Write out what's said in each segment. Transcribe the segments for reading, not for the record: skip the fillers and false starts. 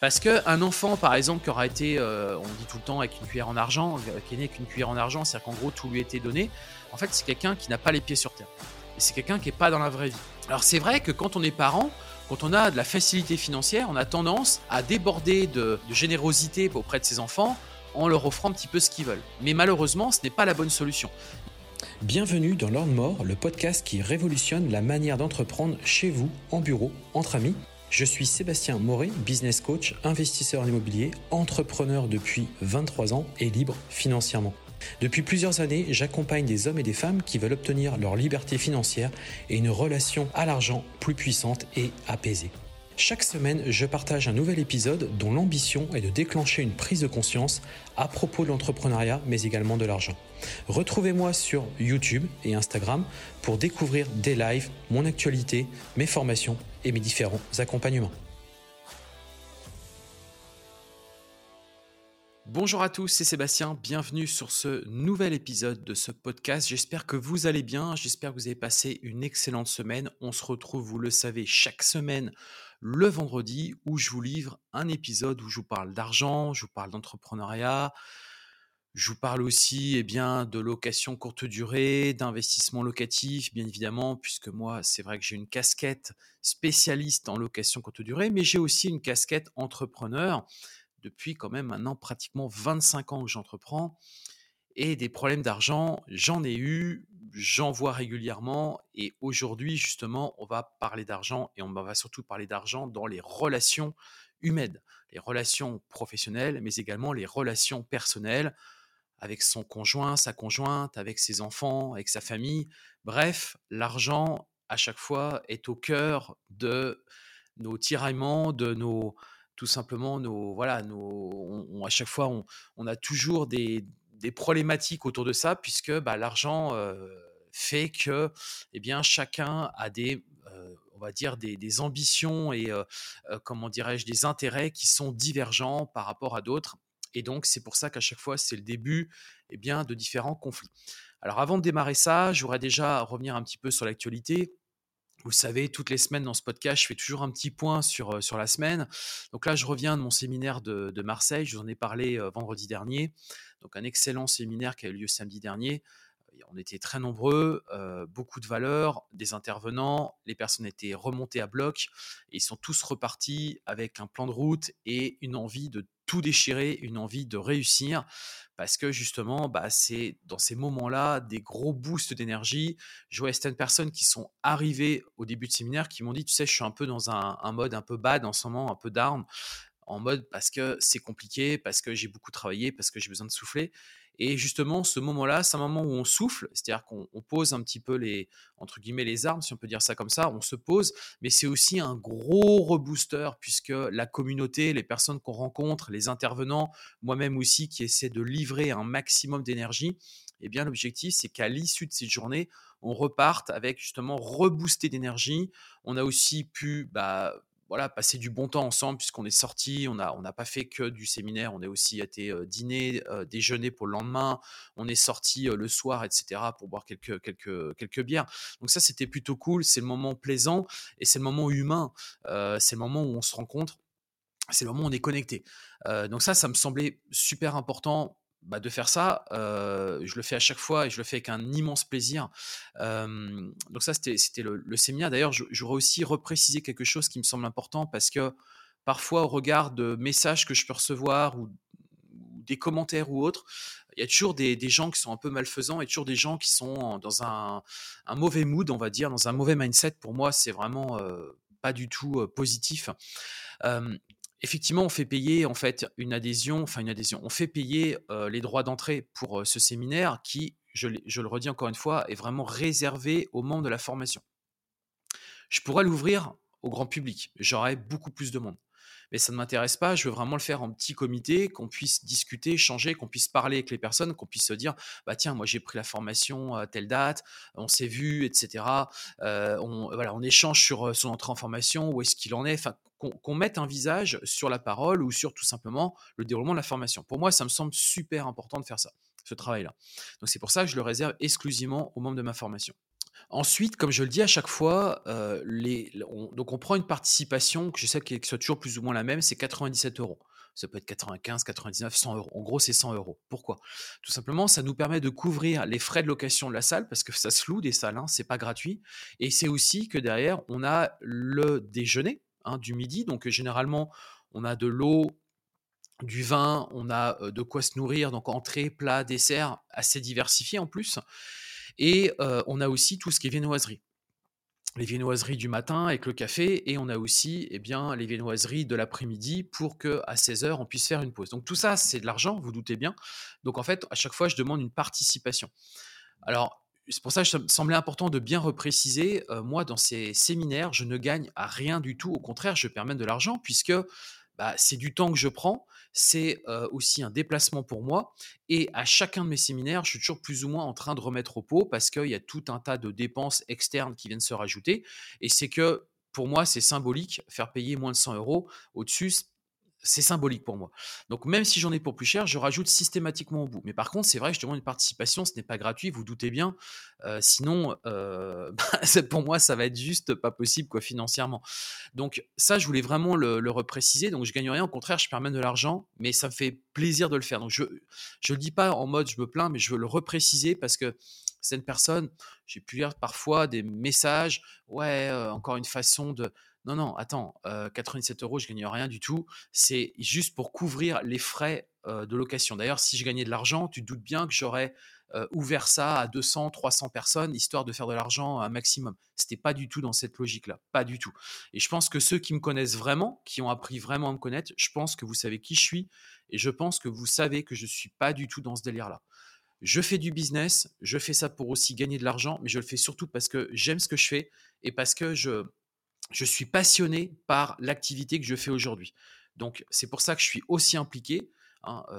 Parce qu'un enfant, par exemple, qui aura été, on dit tout le temps, avec une cuillère en argent, qui est né avec une cuillère en argent, c'est-à-dire qu'en gros, tout lui était donné, en fait, c'est quelqu'un qui n'a pas les pieds sur terre. Et c'est quelqu'un qui n'est pas dans la vraie vie. Alors, c'est vrai que quand on est parent, quand on a de la facilité financière, on a tendance à déborder de générosité auprès de ses enfants en leur offrant un petit peu ce qu'ils veulent. Mais malheureusement, ce n'est pas la bonne solution. Bienvenue dans Learn More, le podcast qui révolutionne la manière d'entreprendre chez vous, en bureau, entre amis. Je suis Sébastien Moret, business coach, investisseur en immobilier, entrepreneur depuis 23 ans et libre financièrement. Depuis plusieurs années, j'accompagne des hommes et des femmes qui veulent obtenir leur liberté financière et une relation à l'argent plus puissante et apaisée. Chaque semaine, je partage un nouvel épisode dont l'ambition est de déclencher une prise de conscience à propos de l'entrepreneuriat, mais également de l'argent. Retrouvez-moi sur YouTube et Instagram pour découvrir des lives, mon actualité, mes formations et mes différents accompagnements. Bonjour à tous, c'est Sébastien, bienvenue sur ce nouvel épisode de ce podcast. J'espère que vous allez bien, j'espère que vous avez passé une excellente semaine. On se retrouve, vous le savez, chaque semaine le vendredi où je vous livre un épisode où je vous parle d'argent, je vous parle d'entrepreneuriat, je vous parle aussi de location courte durée, d'investissement locatif, bien évidemment, puisque moi, c'est vrai que j'ai une casquette spécialiste en location courte durée, mais j'ai aussi une casquette entrepreneur. Depuis quand même maintenant pratiquement 25 ans que j'entreprends et des problèmes d'argent, j'en ai eu, j'en vois régulièrement et aujourd'hui justement on va parler d'argent et on va surtout parler d'argent dans les relations humaines, les relations professionnelles mais également les relations personnelles avec son conjoint, sa conjointe, avec ses enfants, avec sa famille. Bref, l'argent à chaque fois est au cœur de nos tiraillements, de nos... Tout simplement, à chaque fois, on a toujours des problématiques autour de ça, puisque l'argent fait que chacun a des ambitions et des intérêts qui sont divergents par rapport à d'autres. Et donc, c'est pour ça qu'à chaque fois, c'est le début de différents conflits. Alors, avant de démarrer ça, je voudrais déjà revenir un petit peu sur l'actualité. Vous le savez, toutes les semaines dans ce podcast, je fais toujours un petit point sur la semaine. Donc là, je reviens de mon séminaire de Marseille. Je vous en ai parlé vendredi dernier. Donc un excellent séminaire qui a eu lieu samedi dernier. On était très nombreux, beaucoup de valeurs, des intervenants. Les personnes étaient remontées à bloc. Et ils sont tous repartis avec un plan de route et une envie de tout déchirer, une envie de réussir. Parce que justement, c'est dans ces moments-là des gros boosts d'énergie. Je vois certaines personnes qui sont arrivées au début de séminaire qui m'ont dit, tu sais, je suis un peu dans un mode un peu bad en ce moment, un peu down, en mode parce que c'est compliqué, parce que j'ai beaucoup travaillé, parce que j'ai besoin de souffler. Et justement, ce moment-là, c'est un moment où on souffle, c'est-à-dire qu'on pose un petit peu les, entre guillemets, les armes, si on peut dire ça comme ça, on se pose, mais c'est aussi un gros rebooster puisque la communauté, les personnes qu'on rencontre, les intervenants, moi-même aussi qui essaie de livrer un maximum d'énergie, l'objectif, c'est qu'à l'issue de cette journée, on reparte avec justement rebooster d'énergie. On a aussi pu... passer du bon temps ensemble puisqu'on est sortis, on n'a pas fait que du séminaire, on a aussi été dîner, déjeuner pour le lendemain, on est sortis le soir, etc. pour boire quelques bières. Donc ça, c'était plutôt cool, c'est le moment plaisant et c'est le moment humain, c'est le moment où on se rencontre, c'est le moment où on est connecté. Donc ça me semblait super important de faire ça. Je le fais à chaque fois et je le fais avec un immense plaisir. Donc ça, c'était le séminaire. D'ailleurs, j'aurais aussi reprécisé quelque chose qui me semble important parce que parfois, au regard de messages que je peux recevoir ou des commentaires ou autres, il y a toujours des gens qui sont un peu malfaisants et toujours des gens qui sont dans un mauvais mood, on va dire, dans un mauvais mindset. Pour moi, c'est vraiment pas du tout positif. Effectivement, on fait payer en fait une adhésion. On fait payer les droits d'entrée pour ce séminaire qui, je le redis encore une fois, est vraiment réservé aux membres de la formation. Je pourrais l'ouvrir au grand public. J'aurais beaucoup plus de monde. Mais ça ne m'intéresse pas. Je veux vraiment le faire en petit comité, qu'on puisse discuter, échanger, qu'on puisse parler avec les personnes, qu'on puisse se dire tiens, moi j'ai pris la formation à telle date, on s'est vu, etc. On échange sur son entrée en formation, où est-ce qu'il en est. Enfin, qu'on mette un visage sur la parole ou sur tout simplement le déroulement de la formation. Pour moi, ça me semble super important de faire ça, ce travail-là. Donc c'est pour ça que je le réserve exclusivement aux membres de ma formation. Ensuite, comme je le dis à chaque fois, donc on prend une participation que j'essaie qu'elle soit toujours plus ou moins la même, c'est 97 €. Ça peut être 95, 99, 100 €. En gros, c'est 100 €. Pourquoi? Tout simplement, ça nous permet de couvrir les frais de location de la salle parce que ça se loue des salles, hein, c'est pas gratuit. Et c'est aussi que derrière, on a le déjeuner du midi. Donc généralement, on a de l'eau, du vin, on a de quoi se nourrir. Donc entrée, plat, dessert, assez diversifié en plus. Et on a aussi tout ce qui est viennoiserie. Les viennoiseries du matin avec le café, et on a aussi les viennoiseries de l'après-midi pour qu'à 16h, on puisse faire une pause. Donc tout ça, c'est de l'argent, vous doutez bien. Donc en fait, à chaque fois, je demande une participation. Alors, c'est pour ça que ça me semblait important de bien repréciser. Moi, dans ces séminaires, je ne gagne à rien du tout. Au contraire, je perds même de l'argent puisque c'est du temps que je prends. C'est aussi un déplacement pour moi. Et à chacun de mes séminaires, je suis toujours plus ou moins en train de remettre au pot parce qu'il y a tout un tas de dépenses externes qui viennent se rajouter. Et c'est que pour moi, c'est symbolique. Faire payer moins de 100 € au-dessus, c'est symbolique pour moi. Donc, même si j'en ai pour plus cher, je rajoute systématiquement au bout. Mais par contre, c'est vrai, je demande une participation, ce n'est pas gratuit, vous doutez bien. Sinon, pour moi, ça va être juste pas possible quoi, financièrement. Donc, ça, je voulais vraiment le repréciser. Donc, je ne gagne rien. Au contraire, je perds même de l'argent, mais ça me fait plaisir de le faire. Donc, je ne le dis pas en mode je me plains, mais je veux le repréciser parce que certaines personnes, j'ai pu lire parfois des messages. Ouais, encore une façon de. Non, attends, 97 €, je ne gagne rien du tout. C'est juste pour couvrir les frais de location. D'ailleurs, si je gagnais de l'argent, tu te doutes bien que j'aurais ouvert ça à 200, 300 personnes, histoire de faire de l'argent un maximum. Ce n'était pas du tout dans cette logique-là, pas du tout. Et je pense que ceux qui me connaissent vraiment, qui ont appris vraiment à me connaître, je pense que vous savez qui je suis et je pense que vous savez que je ne suis pas du tout dans ce délire-là. Je fais du business, je fais ça pour aussi gagner de l'argent, mais je le fais surtout parce que j'aime ce que je fais et parce que je suis passionné par l'activité que je fais aujourd'hui. Donc, c'est pour ça que je suis aussi impliqué.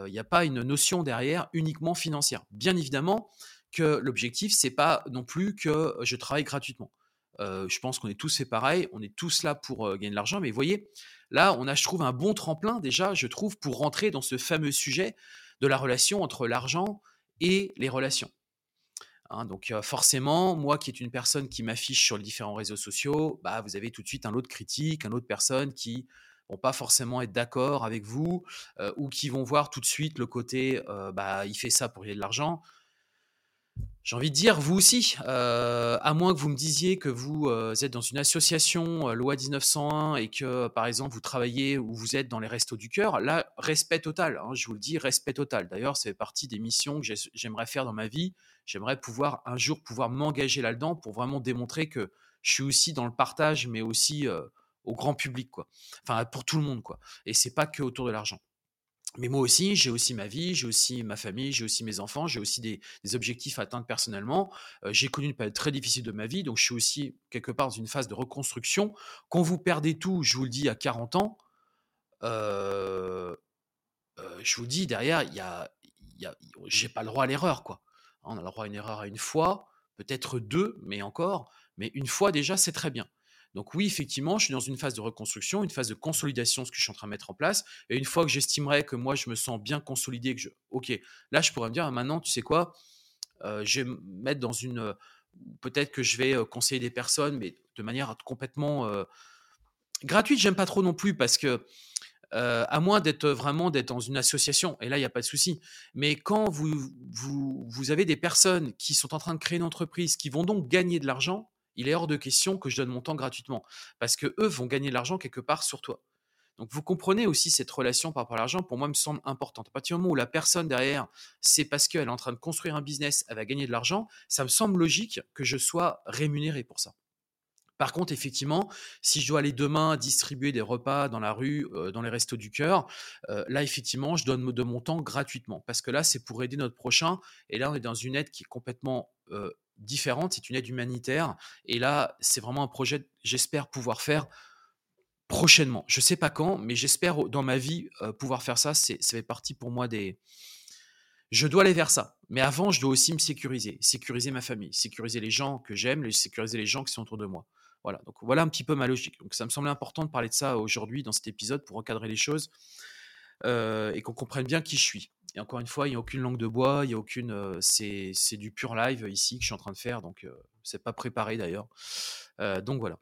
Il n'y a pas une notion derrière uniquement financière. Bien évidemment que l'objectif, ce n'est pas non plus que je travaille gratuitement. Je pense qu'on est tous fait pareil. On est tous là pour gagner de l'argent. Mais vous voyez, là, on a, je trouve, un bon tremplin déjà, je trouve, pour rentrer dans ce fameux sujet de la relation entre l'argent et les relations. Donc forcément, moi qui est une personne qui m'affiche sur les différents réseaux sociaux, vous avez tout de suite un lot de critiques, un lot de personnes qui vont pas forcément être d'accord avec vous ou qui vont voir tout de suite le côté il fait ça pour gagner de l'argent. J'ai envie de dire, vous aussi, à moins que vous me disiez que vous êtes dans une association loi 1901 et que, par exemple, vous travaillez ou vous êtes dans les restos du cœur, là, respect total, je vous le dis, respect total. D'ailleurs, ça fait partie des missions que j'aimerais faire dans ma vie. J'aimerais pouvoir un jour m'engager là-dedans pour vraiment démontrer que je suis aussi dans le partage, mais aussi au grand public, quoi. Enfin, pour tout le monde, quoi. Et c'est pas que autour de l'argent. Mais moi aussi, j'ai aussi ma vie, j'ai aussi ma famille, j'ai aussi mes enfants, j'ai aussi des objectifs à atteindre personnellement. J'ai connu une période très difficile de ma vie, donc je suis aussi quelque part dans une phase de reconstruction. Quand vous perdez tout, je vous le dis, à 40 ans, je vous le dis, derrière, j'ai pas le droit à l'erreur, quoi. On a le droit à une erreur à une fois, peut-être deux, mais une fois déjà, c'est très bien. Donc oui, effectivement, je suis dans une phase de reconstruction, une phase de consolidation, ce que je suis en train de mettre en place. Et une fois que j'estimerai que moi, je me sens bien consolidé, OK, là, je pourrais me dire, maintenant, tu sais quoi, je vais me mettre dans une… Peut-être que je vais conseiller des personnes, mais de manière complètement gratuite. J'aime pas trop non plus parce que… à moins d'être dans une association, et là, il n'y a pas de souci. Mais quand vous avez des personnes qui sont en train de créer une entreprise, qui vont donc gagner de l'argent, il est hors de question que je donne mon temps gratuitement parce qu'eux vont gagner de l'argent quelque part sur toi. Donc, vous comprenez aussi cette relation par rapport à l'argent, pour moi, me semble importante. À partir du moment où la personne derrière, c'est parce qu'elle est en train de construire un business, elle va gagner de l'argent, ça me semble logique que je sois rémunéré pour ça. Par contre, effectivement, si je dois aller demain distribuer des repas dans la rue, dans les restos du cœur, là, effectivement, je donne de mon temps gratuitement parce que là, c'est pour aider notre prochain. Et là, on est dans une aide qui est complètement différente. C'est une aide humanitaire. Et là, c'est vraiment un projet que j'espère pouvoir faire prochainement. Je ne sais pas quand, mais j'espère dans ma vie pouvoir faire ça. Ça fait partie pour moi des… Je dois aller vers ça. Mais avant, je dois aussi me sécuriser. Sécuriser ma famille, sécuriser les gens que j'aime, sécuriser les gens qui sont autour de moi. Voilà, donc voilà un petit peu ma logique. Donc ça me semblait important de parler de ça aujourd'hui dans cet épisode pour recadrer les choses et qu'on comprenne bien qui je suis. Et encore une fois, il n'y a aucune langue de bois, il y a aucune, c'est du pur live ici que je suis en train de faire, donc c'est pas préparé d'ailleurs. Donc voilà.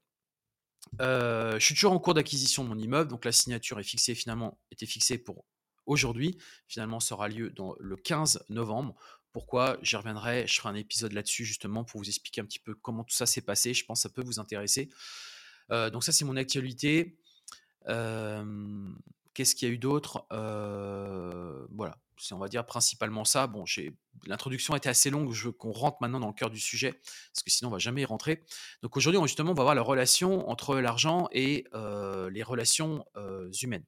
Je suis toujours en cours d'acquisition de mon immeuble, donc la signature est fixée finalement, était fixée pour aujourd'hui. Finalement, ça aura lieu dans le 15 novembre. Pourquoi ? J'y reviendrai, je ferai un épisode là-dessus justement pour vous expliquer un petit peu comment tout ça s'est passé. Je pense que ça peut vous intéresser. Donc ça, c'est mon actualité. Qu'est-ce qu'il y a eu d'autre ? Voilà, c'est, on va dire principalement ça. Bon, l'introduction a été assez longue, je veux qu'on rentre maintenant dans le cœur du sujet, parce que sinon on ne va jamais y rentrer. Donc aujourd'hui, justement, on va voir la relation entre l'argent et les relations humaines.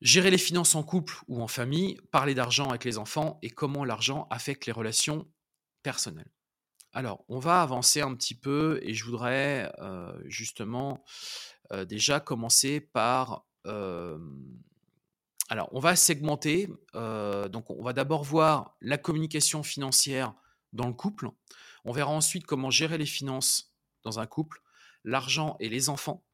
Gérer les finances en couple ou en famille, parler d'argent avec les enfants et comment l'argent affecte les relations personnelles. Alors, on va avancer un petit peu et je voudrais justement déjà commencer par... alors, on va segmenter. Donc, on va d'abord voir la communication financière dans le couple. On verra ensuite comment gérer les finances dans un couple, l'argent et les enfants,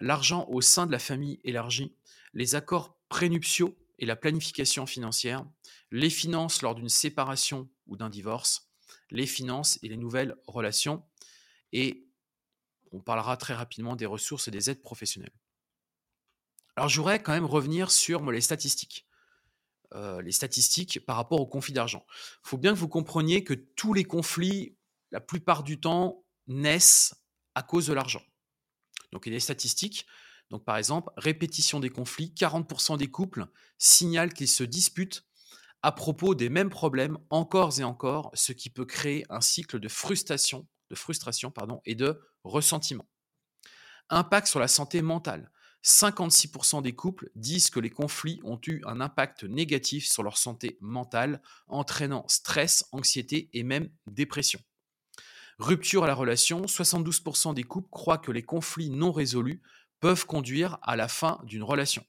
l'argent au sein de la famille élargie, les accords prénuptiaux et la planification financière, les finances lors d'une séparation ou d'un divorce, les finances et les nouvelles relations, et on parlera très rapidement des ressources et des aides professionnelles. Alors, je voudrais quand même revenir sur les statistiques. Les statistiques par rapport aux conflits d'argent. Il faut bien que vous compreniez que tous les conflits, la plupart du temps, naissent à cause de l'argent. Donc, il y a des statistiques. Donc, par exemple, répétition des conflits, 40% des couples signalent qu'ils se disputent à propos des mêmes problèmes encore et encore, ce qui peut créer un cycle de frustration, et de ressentiment. Impact sur la santé mentale. 56% des couples disent que les conflits ont eu un impact négatif sur leur santé mentale, entraînant stress, anxiété et même dépression. Rupture à la relation. 72% des couples croient que les conflits non résolus peuvent conduire à la fin d'une relation.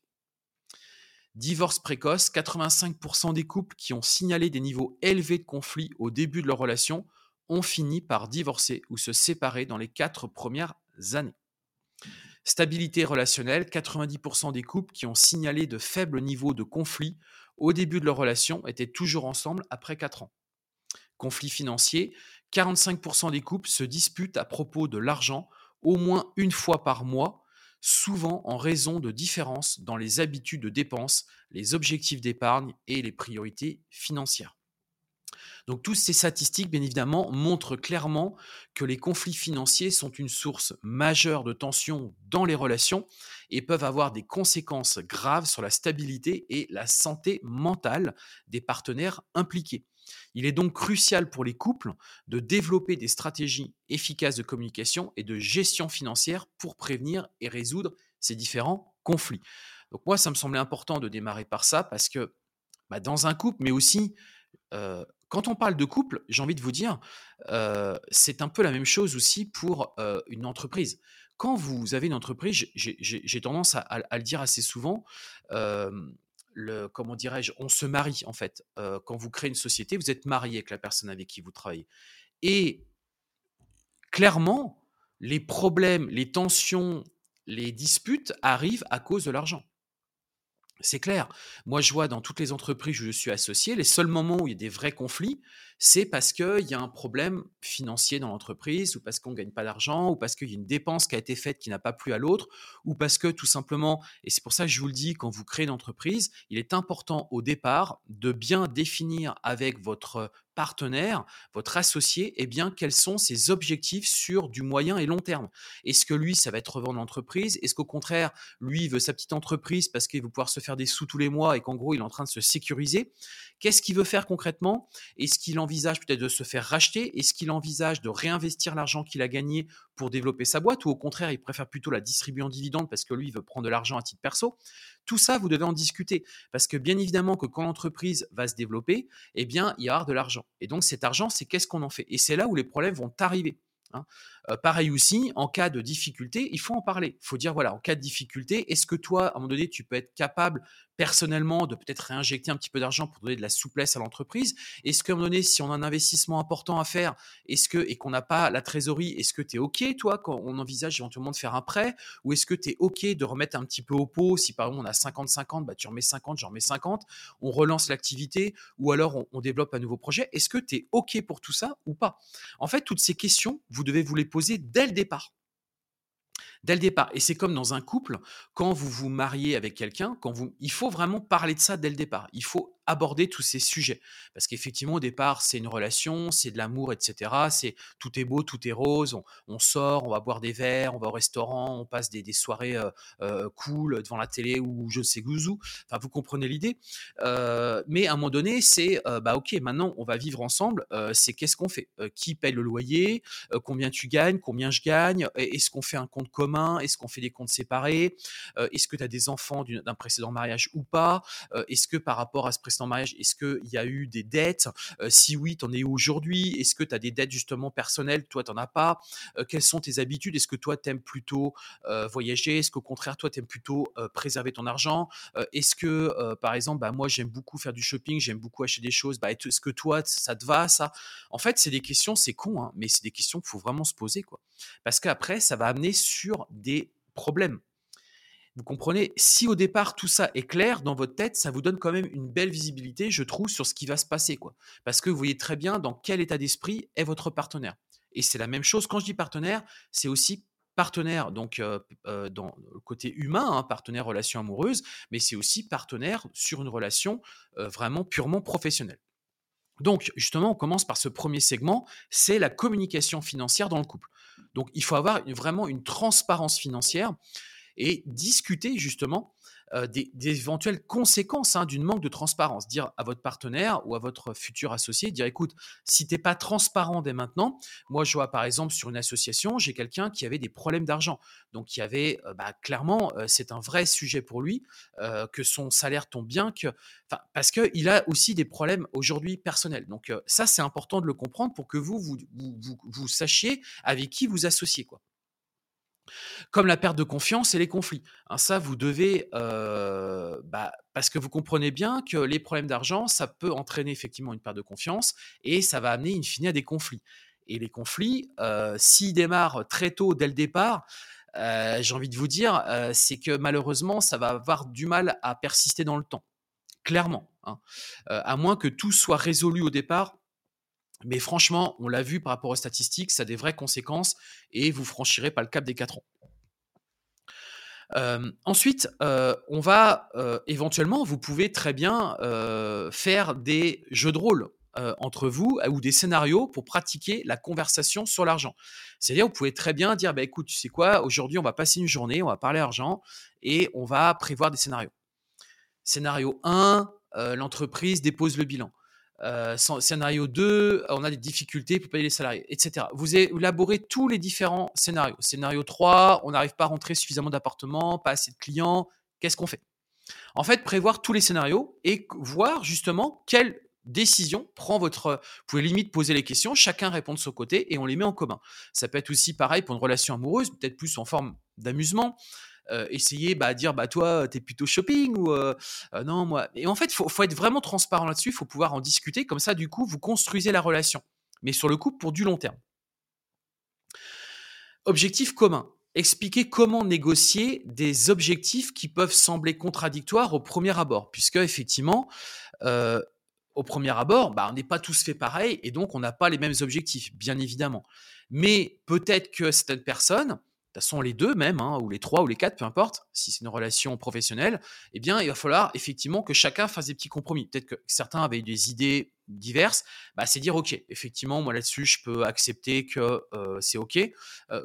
Divorce précoce, 85% des couples qui ont signalé des niveaux élevés de conflits au début de leur relation ont fini par divorcer ou se séparer dans les 4 premières années. Stabilité relationnelle, 90% des couples qui ont signalé de faibles niveaux de conflits au début de leur relation étaient toujours ensemble après 4 ans. Conflits financiers, 45% des couples se disputent à propos de l'argent au moins une fois par mois, souvent en raison de différences dans les habitudes de dépenses, les objectifs d'épargne et les priorités financières. Donc, toutes ces statistiques, bien évidemment, montrent clairement que les conflits financiers sont une source majeure de tensions dans les relations et peuvent avoir des conséquences graves sur la stabilité et la santé mentale des partenaires impliqués. Il est donc crucial pour les couples de développer des stratégies efficaces de communication et de gestion financière pour prévenir et résoudre ces différents conflits. Donc moi, ça me semblait important de démarrer par ça parce que dans un couple, mais aussi quand on parle de couple, j'ai envie de vous dire, c'est un peu la même chose aussi pour une entreprise. Quand vous avez une entreprise, j'ai tendance à le dire assez souvent, comment dirais-je, on se marie en fait. Quand vous créez une société, vous êtes marié avec la personne avec qui vous travaillez. Et clairement, les problèmes, les tensions, les disputes arrivent à cause de l'argent. C'est clair. Moi, je vois dans toutes les entreprises où je suis associé, les seuls moments où il y a des vrais conflits, c'est parce qu'il y a un problème financier dans l'entreprise, ou parce qu'on ne gagne pas d'argent, ou parce qu'il y a une dépense qui a été faite qui n'a pas plu à l'autre, ou parce que tout simplement, et c'est pour ça que je vous le dis, quand vous créez une entreprise, il est important au départ de bien définir avec votre partenaire, votre associé, quels sont ses objectifs sur du moyen et long terme. Est-ce que lui, ça va être revendre l'entreprise ? Est-ce qu'au contraire, lui, il veut sa petite entreprise parce qu'il veut pouvoir se faire des sous tous les mois et qu'en gros, il est en train de se sécuriser ? Qu'est-ce qu'il veut faire concrètement ? Est-ce qu'il envisage peut-être de se faire racheter ? Est-ce qu'il envisage de réinvestir l'argent qu'il a gagné pour développer sa boîte ? Ou au contraire, il préfère plutôt la distribuer en dividendes parce que lui, il veut prendre de l'argent à titre perso ? Tout ça, vous devez en discuter parce que bien évidemment que quand l'entreprise va se développer, il y aura de l'argent. Et donc, cet argent, c'est qu'est-ce qu'on en fait ? Et c'est là où les problèmes vont arriver. Hein. Pareil aussi, en cas de difficulté, il faut en parler. Il faut dire, voilà, en cas de difficulté, est-ce que toi, à un moment donné, tu peux être capable personnellement de peut-être réinjecter un petit peu d'argent pour donner de la souplesse à l'entreprise? Est-ce qu'à un moment donné, si on a un investissement important à faire et qu'on n'a pas la trésorerie, est-ce que tu es OK, toi, quand on envisage éventuellement de faire un prêt? Ou est-ce que tu es OK de remettre un petit peu au pot? Si par exemple, on a 50-50, bah, tu remets 50, j'en remets 50. On relance l'activité ou alors on développe un nouveau projet. Est-ce que tu es OK pour tout ça ou pas? En fait, toutes ces questions, vous devez vous les poser dès le départ. Dès le départ. Et c'est comme dans un couple, quand vous vous mariez avec quelqu'un, il faut vraiment parler de ça dès le départ. Il faut aborder tous ces sujets. Parce qu'effectivement, au départ, c'est une relation, c'est de l'amour, etc. Tout est beau, tout est rose. On sort, on va boire des verres, on va au restaurant, on passe des soirées cool devant la télé ou je sais gouzou. Enfin, vous comprenez l'idée. Mais à un moment donné, c'est bah, OK, maintenant, on va vivre ensemble. C'est qu'est-ce qu'on fait? Qui paye le loyer? Combien tu gagnes? Combien je gagne? Est-ce qu'on fait un compte commun? Est-ce qu'on fait des comptes séparés? Est-ce que tu as des enfants d'un précédent mariage ou pas? Est-ce que par rapport à ce précédent mariage, est-ce qu'il y a eu des dettes? Si oui, tu en es où aujourd'hui? Est-ce que tu as des dettes justement personnelles? Toi, tu n'en as pas. Quelles sont tes habitudes? Est-ce que toi, tu aimes plutôt voyager? Est-ce qu'au contraire, toi, tu aimes plutôt préserver ton argent? Est-ce que, par exemple, bah, moi, j'aime beaucoup faire du shopping, j'aime beaucoup acheter des choses. Bah, est-ce que toi, ça te va, ça? En fait, c'est des questions, c'est con, hein, mais c'est des questions qu'il faut vraiment se poser, quoi. Parce qu'après, ça va amener sur des problèmes. Vous comprenez, si au départ tout ça est clair dans votre tête, ça vous donne quand même une belle visibilité, je trouve, sur ce qui va se passer, quoi. Parce que vous voyez très bien dans quel état d'esprit est votre partenaire. Et c'est la même chose, quand je dis partenaire, c'est aussi partenaire, donc dans le côté humain, hein, partenaire relation amoureuse, mais c'est aussi partenaire sur une relation vraiment purement professionnelle. Donc, justement, on commence par ce premier segment, c'est la communication financière dans le couple. Donc, il faut avoir vraiment une transparence financière et discuter justement des éventuelles conséquences, hein, d'une manque de transparence. Dire à votre partenaire ou à votre futur associé, dire écoute, si tu n'es pas transparent dès maintenant, moi je vois par exemple sur une association, j'ai quelqu'un qui avait des problèmes d'argent. Donc il y avait clairement, c'est un vrai sujet pour lui, que son salaire tombe bien, parce qu'il a aussi des problèmes aujourd'hui personnels. Donc ça c'est important de le comprendre pour que vous sachiez avec qui vous associez, quoi. Comme la perte de confiance et les conflits. Hein, ça, vous devez, parce que vous comprenez bien que les problèmes d'argent, ça peut entraîner effectivement une perte de confiance et ça va amener in fine à des conflits. Et les conflits, s'ils démarrent très tôt, dès le départ, j'ai envie de vous dire, c'est que malheureusement, ça va avoir du mal à persister dans le temps, clairement. Hein. À moins que tout soit résolu au départ. Mais franchement, on l'a vu par rapport aux statistiques, ça a des vraies conséquences et vous ne franchirez pas le cap des 4 ans. Ensuite, on va éventuellement, vous pouvez très bien faire des jeux de rôle entre vous ou des scénarios pour pratiquer la conversation sur l'argent. C'est-à-dire, vous pouvez très bien dire, bah, écoute, tu sais quoi, aujourd'hui, on va passer une journée, on va parler argent et on va prévoir des scénarios. Scénario 1, l'entreprise dépose le bilan. Scénario 2, on a des difficultés pour payer les salariés, etc. Vous élaborez tous les différents scénarios. Scénario 3, on n'arrive pas à rentrer suffisamment d'appartements, pas assez de clients, qu'est-ce qu'on fait? En fait, prévoir tous les scénarios et voir justement quelle décision prend votre... Vous pouvez limite poser les questions, chacun répond de son côté et on les met en commun. Ça peut être aussi pareil pour une relation amoureuse, peut-être plus en forme d'amusement. Essayer bah dire bah toi t'es plutôt shopping ou non moi, et en fait faut être vraiment transparent là-dessus, faut pouvoir en discuter, comme ça du coup vous construisez la relation mais sur le coup pour du long terme. Objectifs communs, expliquer comment négocier des objectifs qui peuvent sembler contradictoires au premier abord, puisque effectivement au premier abord, bah, on n'est pas tous fait pareil et donc on n'a pas les mêmes objectifs bien évidemment, mais peut-être que certaines personnes, de toute façon, les deux même, hein, ou les trois, ou les quatre, peu importe, si c'est une relation professionnelle, eh bien, il va falloir effectivement que chacun fasse des petits compromis. Peut-être que certains avaient des idées diverses, bah, c'est dire, OK, effectivement, moi là-dessus, je peux accepter que c'est OK,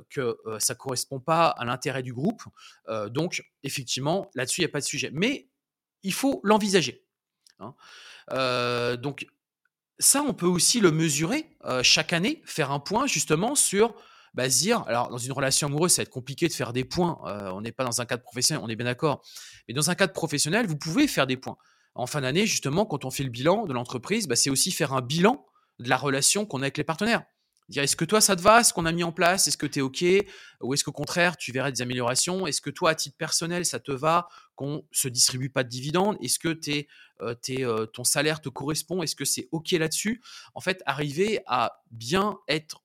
que ça ne correspond pas à l'intérêt du groupe. Donc, effectivement, là-dessus, il n'y a pas de sujet. Mais il faut l'envisager. Hein. Donc, ça, on peut aussi le mesurer chaque année, faire un point justement sur... Bah, se dire, alors dans une relation amoureuse, ça va être compliqué de faire des points. On n'est pas dans un cadre professionnel, on est bien d'accord. Mais dans un cadre professionnel, vous pouvez faire des points. En fin d'année, justement, quand on fait le bilan de l'entreprise, bah, c'est aussi faire un bilan de la relation qu'on a avec les partenaires. Dire, est-ce que toi, ça te va, ce qu'on a mis en place? Est-ce que tu es OK? Ou est-ce qu'au contraire, tu verrais des améliorations? Est-ce que toi, à titre personnel, ça te va qu'on ne se distribue pas de dividendes? Est-ce que ton salaire te correspond? Est-ce que c'est OK là-dessus? En fait, arriver à bien être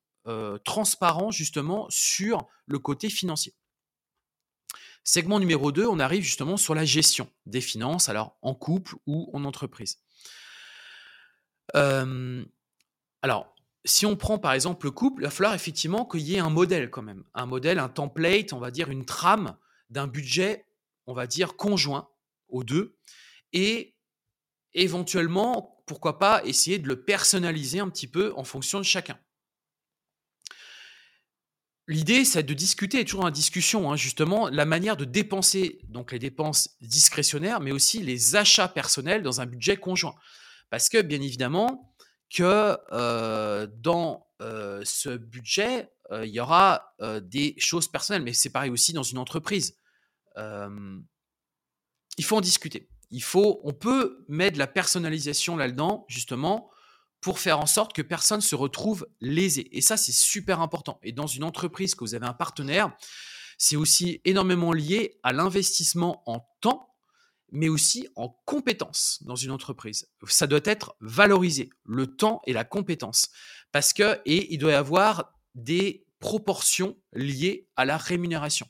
transparent justement sur le côté financier. Segment numéro 2, on arrive justement sur la gestion des finances, alors en couple ou en entreprise. Alors, si on prend par exemple le couple, il va falloir effectivement qu'il y ait un modèle quand même, un modèle, un template, on va dire une trame d'un budget, on va dire conjoint aux deux, et éventuellement, pourquoi pas, essayer de le personnaliser un petit peu en fonction de chacun. L'idée, c'est de discuter, toujours en discussion, hein, justement, la manière de dépenser, donc les dépenses discrétionnaires, mais aussi les achats personnels dans un budget conjoint. Parce que, bien évidemment, que dans ce budget, il y aura des choses personnelles, mais c'est pareil aussi dans une entreprise. Il faut en discuter. On peut mettre de la personnalisation là-dedans, justement, pour faire en sorte que personne ne se retrouve lésé. Et ça, c'est super important. Et dans une entreprise que vous avez un partenaire, c'est aussi énormément lié à l'investissement en temps, mais aussi en compétences dans une entreprise. Ça doit être valorisé, le temps et la compétence. Et il doit y avoir des proportions liées à la rémunération.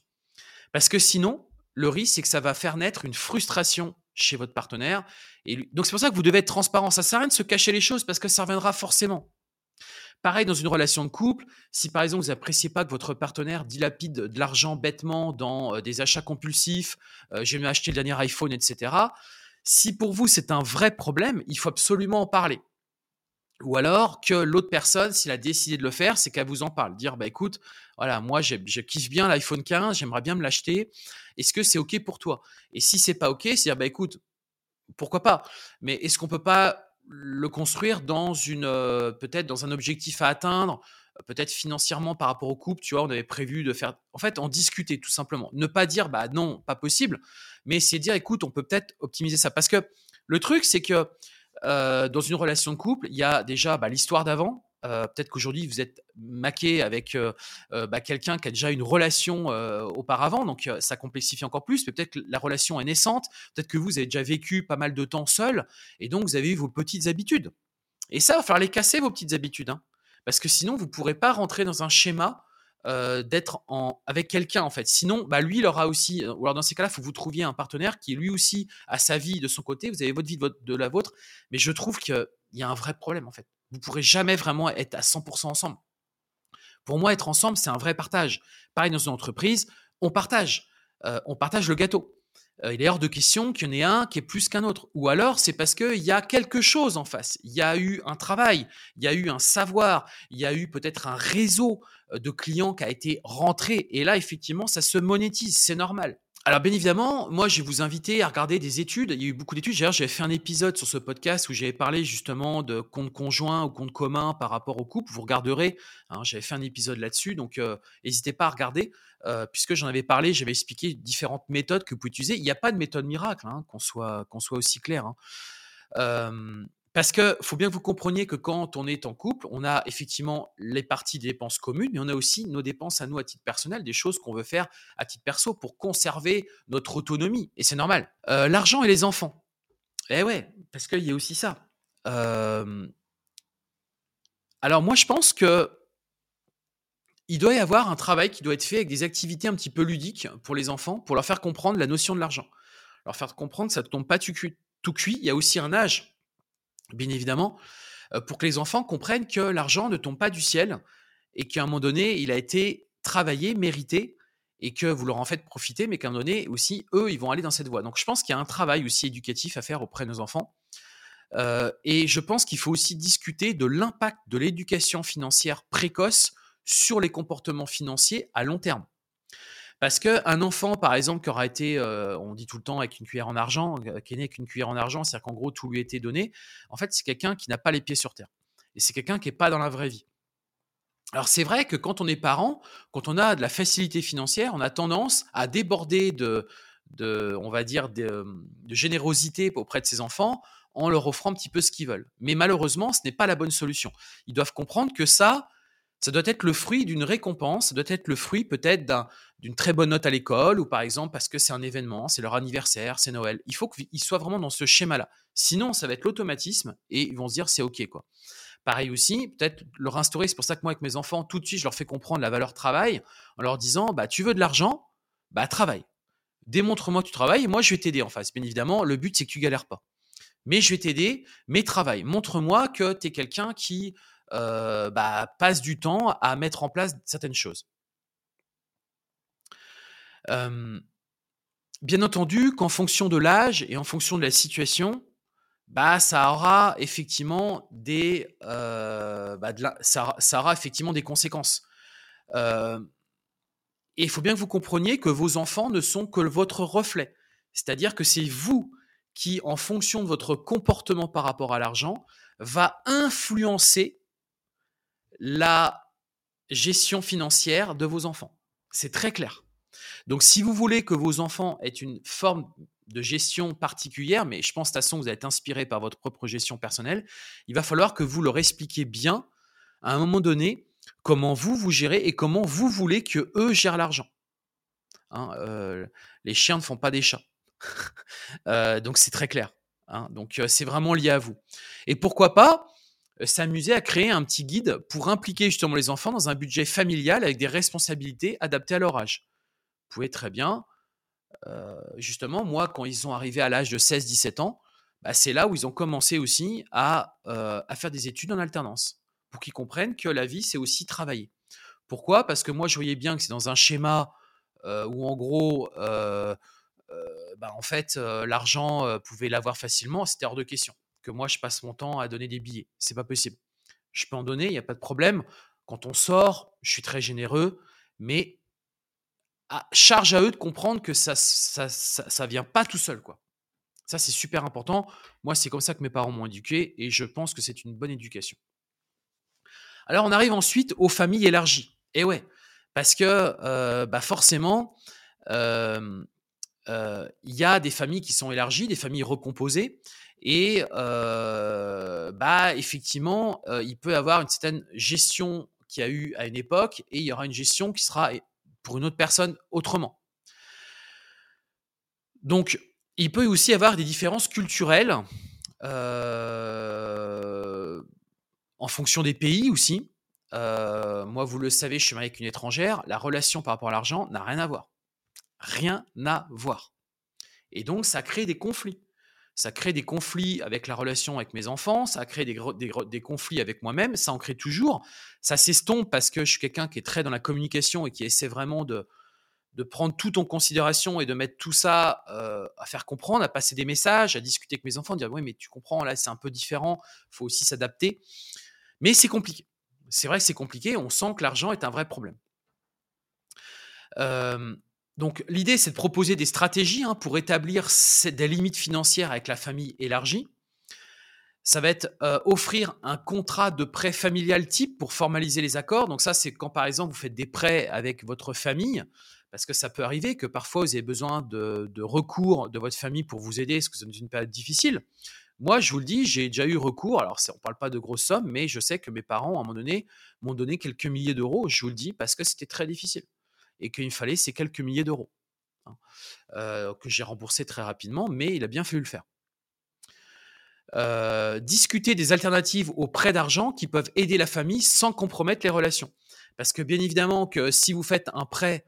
Parce que sinon, le risque, c'est que ça va faire naître une frustration chez votre partenaire. Et donc, c'est pour ça que vous devez être transparent. Ça ne sert à rien de se cacher les choses parce que ça reviendra forcément. Pareil, dans une relation de couple, si par exemple, vous n'appréciez pas que votre partenaire dilapide de l'argent bêtement dans des achats compulsifs, j'ai acheté le dernier iPhone, etc. Si pour vous, c'est un vrai problème, il faut absolument en parler. Ou alors que l'autre personne, s'il a décidé de le faire, c'est qu'elle vous en parle. Dire, écoute, voilà, moi, je kiffe bien l'iPhone 15, j'aimerais bien me l'acheter. Est-ce que c'est OK pour toi? Et si c'est pas OK, c'est dire, écoute, pourquoi pas? Mais est-ce qu'on peut pas le construire dans peut-être dans un objectif à atteindre, peut-être financièrement par rapport au couple, tu vois, on avait prévu de faire, en fait, en discuter tout simplement. Ne pas dire, non, pas possible, mais c'est dire, écoute, on peut peut-être optimiser ça. Parce que le truc, c'est que dans une relation de couple, il y a déjà l'histoire d'avant. Peut-être qu'aujourd'hui, vous êtes maqué avec quelqu'un qui a déjà une relation auparavant, donc ça complexifie encore plus, mais peut-être que la relation est naissante, peut-être que vous avez déjà vécu pas mal de temps seul, et donc vous avez eu vos petites habitudes. Et ça, il va falloir les casser, vos petites habitudes, hein, parce que sinon, vous ne pourrez pas rentrer dans un schéma d'être avec quelqu'un, en fait. Sinon, lui, il aura aussi, ou alors dans ces cas-là, il faut que vous trouviez un partenaire qui, lui aussi, a sa vie de son côté, vous avez votre vie de la vôtre, mais je trouve qu'il y a un vrai problème, en fait. Vous ne pourrez jamais vraiment être à 100% ensemble. Pour moi, être ensemble, c'est un vrai partage. Pareil, dans une entreprise, on partage le gâteau. Il est hors de question qu'il y en ait un qui est plus qu'un autre. Ou alors, c'est parce qu'il y a quelque chose en face. Il y a eu un travail, il y a eu un savoir, il y a eu peut-être un réseau de clients qui a été rentré. Et là, effectivement, ça se monétise, c'est normal. Alors bien évidemment, moi je vais vous inviter à regarder des études, il y a eu beaucoup d'études, d'ailleurs j'avais fait un épisode sur ce podcast où j'avais parlé justement de compte conjoint ou compte commun par rapport au couple, vous regarderez, hein, j'avais fait un épisode là-dessus, donc n'hésitez pas à regarder, puisque j'en avais parlé, j'avais expliqué différentes méthodes que vous pouvez utiliser, il n'y a pas de méthode miracle, hein, qu'on soit aussi clair, hein. Parce qu'il faut bien que vous compreniez que quand on est en couple, on a effectivement les parties des dépenses communes, mais on a aussi nos dépenses à nous à titre personnel, des choses qu'on veut faire à titre perso pour conserver notre autonomie. Et c'est normal. L'argent et les enfants. Eh ouais, parce qu'il y a aussi ça. Alors moi, je pense que il doit y avoir un travail qui doit être fait avec des activités un petit peu ludiques pour les enfants, pour leur faire comprendre la notion de l'argent. Leur faire comprendre que ça ne tombe pas tout cuit. Il y a aussi un âge, bien évidemment, pour que les enfants comprennent que l'argent ne tombe pas du ciel et qu'à un moment donné, il a été travaillé, mérité et que vous leur en faites profiter, mais qu'à un moment donné aussi, eux, ils vont aller dans cette voie. Donc, je pense qu'il y a un travail aussi éducatif à faire auprès de nos enfants. Et je pense qu'il faut aussi discuter de l'impact de l'éducation financière précoce sur les comportements financiers à long terme. Parce qu'un enfant, par exemple, qui aura été, on dit tout le temps, avec une cuillère en argent, qui est né avec une cuillère en argent, c'est-à-dire qu'en gros, tout lui a été donné, en fait, c'est quelqu'un qui n'a pas les pieds sur terre. Et c'est quelqu'un qui n'est pas dans la vraie vie. Alors, c'est vrai que quand on est parent, quand on a de la facilité financière, on a tendance à déborder de générosité auprès de ses enfants en leur offrant un petit peu ce qu'ils veulent. Mais malheureusement, ce n'est pas la bonne solution. Ils doivent comprendre que ça, Ça doit être le fruit d'une récompense, ça doit être le fruit peut-être d'une très bonne note à l'école, ou par exemple parce que c'est un événement, c'est leur anniversaire, c'est Noël. Il faut qu'ils soient vraiment dans ce schéma-là. Sinon, ça va être l'automatisme et ils vont se dire c'est OK, quoi. Pareil aussi, peut-être leur instaurer, c'est pour ça que moi avec mes enfants, tout de suite, je leur fais comprendre la valeur travail en leur disant bah, tu veux de l'argent, bah, travaille. Démontre-moi que tu travailles et moi, je vais t'aider en face. Bien évidemment, le but, c'est que tu galères pas. Mais je vais t'aider, mais travaille. Montre-moi que tu es quelqu'un qui passe du temps à mettre en place certaines choses. Bien entendu qu'en fonction de l'âge et en fonction de la situation, ça aura effectivement des conséquences. Et il faut bien que vous compreniez que vos enfants ne sont que votre reflet. C'est-à-dire que c'est vous qui, en fonction de votre comportement par rapport à l'argent, va influencer la gestion financière de vos enfants. C'est très clair. Donc, si vous voulez que vos enfants aient une forme de gestion particulière, mais je pense de toute façon que vous allez être inspiré par votre propre gestion personnelle, il va falloir que vous leur expliquiez bien, à un moment donné, comment vous gérez et comment vous voulez qu'eux gèrent l'argent. Les chiens ne font pas des chats. Donc, c'est très clair. Donc, c'est vraiment lié à vous. Et pourquoi pas s'amuser à créer un petit guide pour impliquer justement les enfants dans un budget familial avec des responsabilités adaptées à leur âge. Vous pouvez très bien, justement, moi, quand ils sont arrivés à l'âge de 16-17 ans, c'est là où ils ont commencé aussi à faire des études en alternance pour qu'ils comprennent que la vie, c'est aussi travailler. Pourquoi ? Parce que moi, je voyais bien que c'est dans un schéma où, en gros... l'argent pouvait l'avoir facilement, c'était hors de question. Que moi, je passe mon temps à donner des billets. C'est pas possible. Je peux en donner, il n'y a pas de problème. Quand on sort, je suis très généreux, mais charge à eux de comprendre que ça vient pas tout seul, quoi. Ça, c'est super important. Moi, c'est comme ça que mes parents m'ont éduqué et je pense que c'est une bonne éducation. Alors, on arrive ensuite aux familles élargies. Et ouais, parce que forcément... il y a des familles qui sont élargies, des familles recomposées et effectivement il peut y avoir une certaine gestion qu'il y a eu à une époque et il y aura une gestion qui sera pour une autre personne autrement. Donc il peut aussi y avoir des différences culturelles en fonction des pays aussi. Moi, vous le savez, je suis marié avec une étrangère, la relation par rapport à l'argent n'a rien à voir. Rien à voir. Et donc, ça crée des conflits. Ça crée des conflits avec la relation avec mes enfants, ça crée des conflits avec moi-même, ça en crée toujours. Ça s'estompe parce que je suis quelqu'un qui est très dans la communication et qui essaie vraiment de prendre tout en considération et de mettre tout ça à faire comprendre, à passer des messages, à discuter avec mes enfants, dire « Oui, mais tu comprends, là, c'est un peu différent, il faut aussi s'adapter. » Mais c'est compliqué. C'est vrai que c'est compliqué, on sent que l'argent est un vrai problème. Donc, l'idée, c'est de proposer des stratégies pour établir des limites financières avec la famille élargie. Ça va être offrir un contrat de prêt familial type pour formaliser les accords. Donc ça, c'est quand, par exemple, vous faites des prêts avec votre famille, parce que ça peut arriver que parfois, vous avez besoin de recours de votre famille pour vous aider, parce que c'est une période difficile. Moi, je vous le dis, j'ai déjà eu recours. Alors, on ne parle pas de grosses sommes, mais je sais que mes parents, à un moment donné, m'ont donné quelques milliers d'euros, je vous le dis, parce que c'était très difficile. Et qu'il me fallait ces quelques milliers d'euros que j'ai remboursé très rapidement, mais il a bien fallu le faire. Discuter des alternatives aux prêts d'argent qui peuvent aider la famille sans compromettre les relations. Parce que bien évidemment que si vous faites un prêt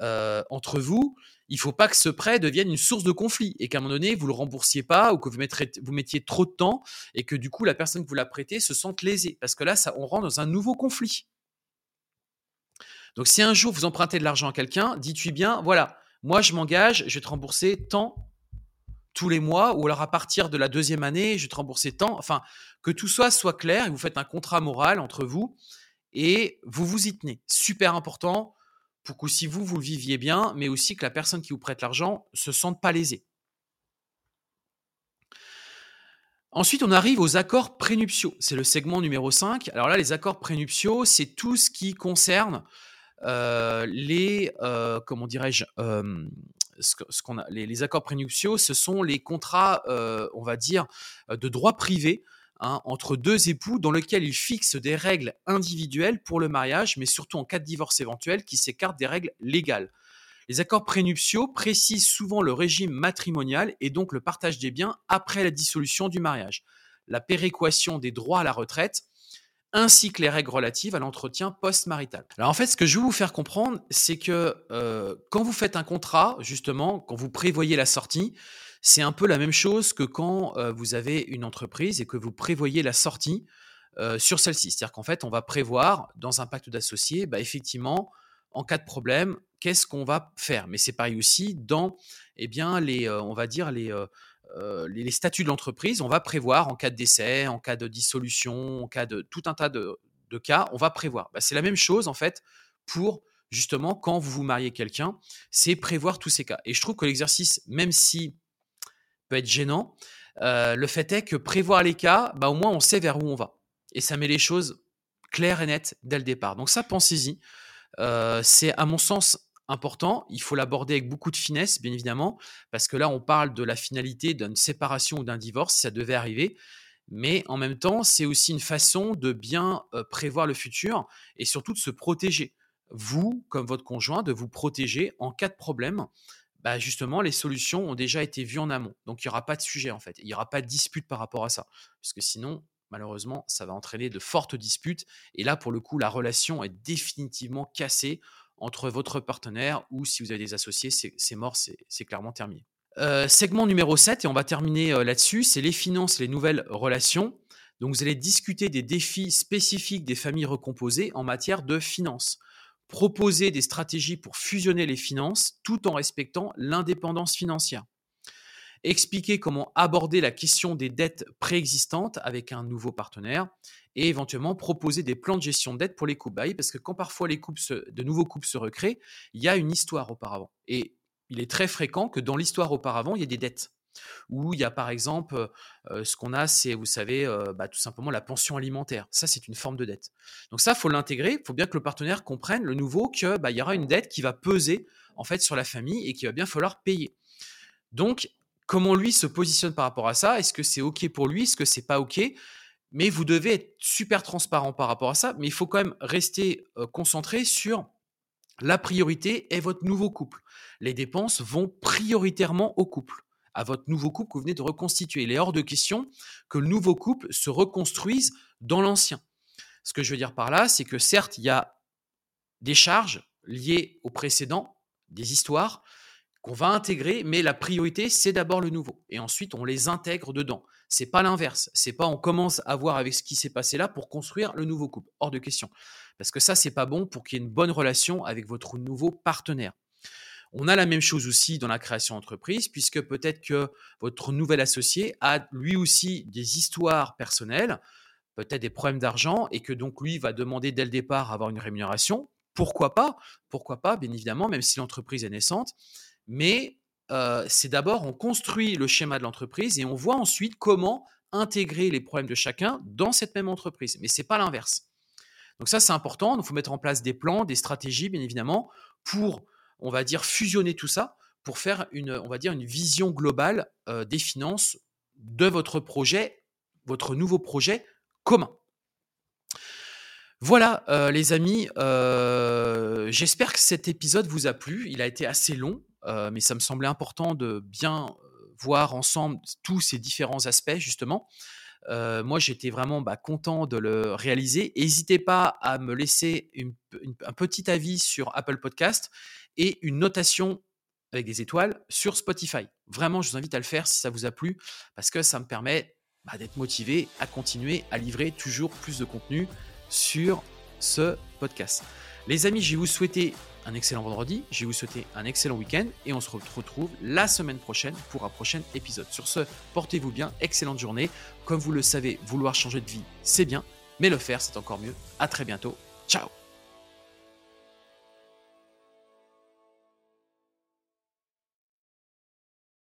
entre vous, il ne faut pas que ce prêt devienne une source de conflit et qu'à un moment donné, vous ne le remboursiez pas ou que vous mettiez trop de temps et que du coup, la personne que vous l'a prêté se sente lésée. Parce que là, on rentre dans un nouveau conflit. Donc, si un jour, vous empruntez de l'argent à quelqu'un, dites-lui bien, voilà, moi, je m'engage, je vais te rembourser tant tous les mois ou alors à partir de la deuxième année, je vais te rembourser tant. Enfin, que tout ça soit clair et vous faites un contrat moral entre vous et vous vous y tenez. Super important pour que si vous le viviez bien, mais aussi que la personne qui vous prête l'argent ne se sente pas lésée. Ensuite, on arrive aux accords prénuptiaux. C'est le segment numéro 5. Alors là, les accords prénuptiaux, c'est tout ce qui concerne... les accords prénuptiaux, ce sont les contrats, de droit privé entre deux époux dans lequel ils fixent des règles individuelles pour le mariage, mais surtout en cas de divorce éventuel qui s'écartent des règles légales. Les accords prénuptiaux précisent souvent le régime matrimonial et donc le partage des biens après la dissolution du mariage, la péréquation des droits à la retraite, ainsi que les règles relatives à l'entretien post-marital. Alors en fait, ce que je veux vous faire comprendre, c'est que quand vous faites un contrat, justement, quand vous prévoyez la sortie, c'est un peu la même chose que quand vous avez une entreprise et que vous prévoyez la sortie sur celle-ci. C'est-à-dire qu'en fait, on va prévoir dans un pacte d'associés, effectivement, en cas de problème, qu'est-ce qu'on va faire ? Mais c'est pareil aussi dans les statuts de l'entreprise. On va prévoir en cas de décès, en cas de dissolution, en cas de tout un tas de cas, on va prévoir. C'est la même chose en fait pour justement quand vous vous mariez quelqu'un, c'est prévoir tous ces cas. Et je trouve que l'exercice, même si peut être gênant, le fait est que prévoir les cas, au moins on sait vers où on va. Et ça met les choses claires et nettes dès le départ. Donc ça, pensez-y. C'est à mon sens important, il faut l'aborder avec beaucoup de finesse bien évidemment, parce que là on parle de la finalité d'une séparation ou d'un divorce si ça devait arriver, mais en même temps c'est aussi une façon de bien prévoir le futur et surtout de se protéger, vous comme votre conjoint, de vous protéger en cas de problème. Justement, les solutions ont déjà été vues en amont, donc il n'y aura pas de sujet en fait, il n'y aura pas de dispute par rapport à ça, parce que sinon malheureusement, ça va entraîner de fortes disputes. Et là, pour le coup, la relation est définitivement cassée entre votre partenaire ou si vous avez des associés, c'est mort, c'est clairement terminé. Segment numéro 7, et on va terminer là-dessus, c'est les finances, les nouvelles relations. Donc, vous allez discuter des défis spécifiques des familles recomposées en matière de finances. Proposer des stratégies pour fusionner les finances tout en respectant l'indépendance financière. Expliquer comment aborder la question des dettes préexistantes avec un nouveau partenaire et éventuellement proposer des plans de gestion de dettes pour les couples. Parce que quand parfois de nouveaux couples se recréent, il y a une histoire auparavant. Et il est très fréquent que dans l'histoire auparavant, il y ait des dettes. Ou il y a par exemple, ce qu'on a, c'est vous savez, tout simplement la pension alimentaire. Ça, c'est une forme de dette. Donc ça, il faut l'intégrer. Il faut bien que le partenaire comprenne, le nouveau, qu'il y aura une dette qui va peser en fait sur la famille et qu'il va bien falloir payer. Donc, comment lui se positionne par rapport à ça ? Est-ce que c'est OK pour lui ? Est-ce que c'est pas OK ? Mais vous devez être super transparent par rapport à ça. Mais il faut quand même rester concentré sur la priorité et votre nouveau couple. Les dépenses vont prioritairement au couple, à votre nouveau couple que vous venez de reconstituer. Il est hors de question que le nouveau couple se reconstruise dans l'ancien. Ce que je veux dire par là, c'est que certes, il y a des charges liées au précédent, des histoires, qu'on va intégrer, mais la priorité, c'est d'abord le nouveau. Et ensuite, on les intègre dedans. C'est pas l'inverse. C'est pas on commence à voir avec ce qui s'est passé là pour construire le nouveau couple. Hors de question. Parce que ça, c'est pas bon pour qu'il y ait une bonne relation avec votre nouveau partenaire. On a la même chose aussi dans la création d'entreprise, puisque peut-être que votre nouvel associé a lui aussi des histoires personnelles, peut-être des problèmes d'argent, et que donc lui va demander dès le départ à avoir une rémunération. Pourquoi pas, bien évidemment, même si l'entreprise est naissante. Mais c'est d'abord, on construit le schéma de l'entreprise et on voit ensuite comment intégrer les problèmes de chacun dans cette même entreprise. Mais ce n'est pas l'inverse. Donc ça, c'est important. Il faut mettre en place des plans, des stratégies, bien évidemment, pour, on va dire, fusionner tout ça, pour faire une vision globale des finances de votre projet, votre nouveau projet commun. Voilà, les amis, j'espère que cet épisode vous a plu. Il a été assez long. Mais ça me semblait important de bien voir ensemble tous ces différents aspects, justement. Moi, j'étais vraiment content de le réaliser. N'hésitez pas à me laisser un petit avis sur Apple Podcast et une notation avec des étoiles sur Spotify. Vraiment, je vous invite à le faire si ça vous a plu, parce que ça me permet d'être motivé à continuer à livrer toujours plus de contenu sur ce podcast. Les amis, je vais vous souhaiter un excellent vendredi, je vais vous souhaiter un excellent week-end et on se retrouve la semaine prochaine pour un prochain épisode. Sur ce, portez-vous bien, excellente journée. Comme vous le savez, vouloir changer de vie, c'est bien, mais le faire, c'est encore mieux. À très bientôt. Ciao!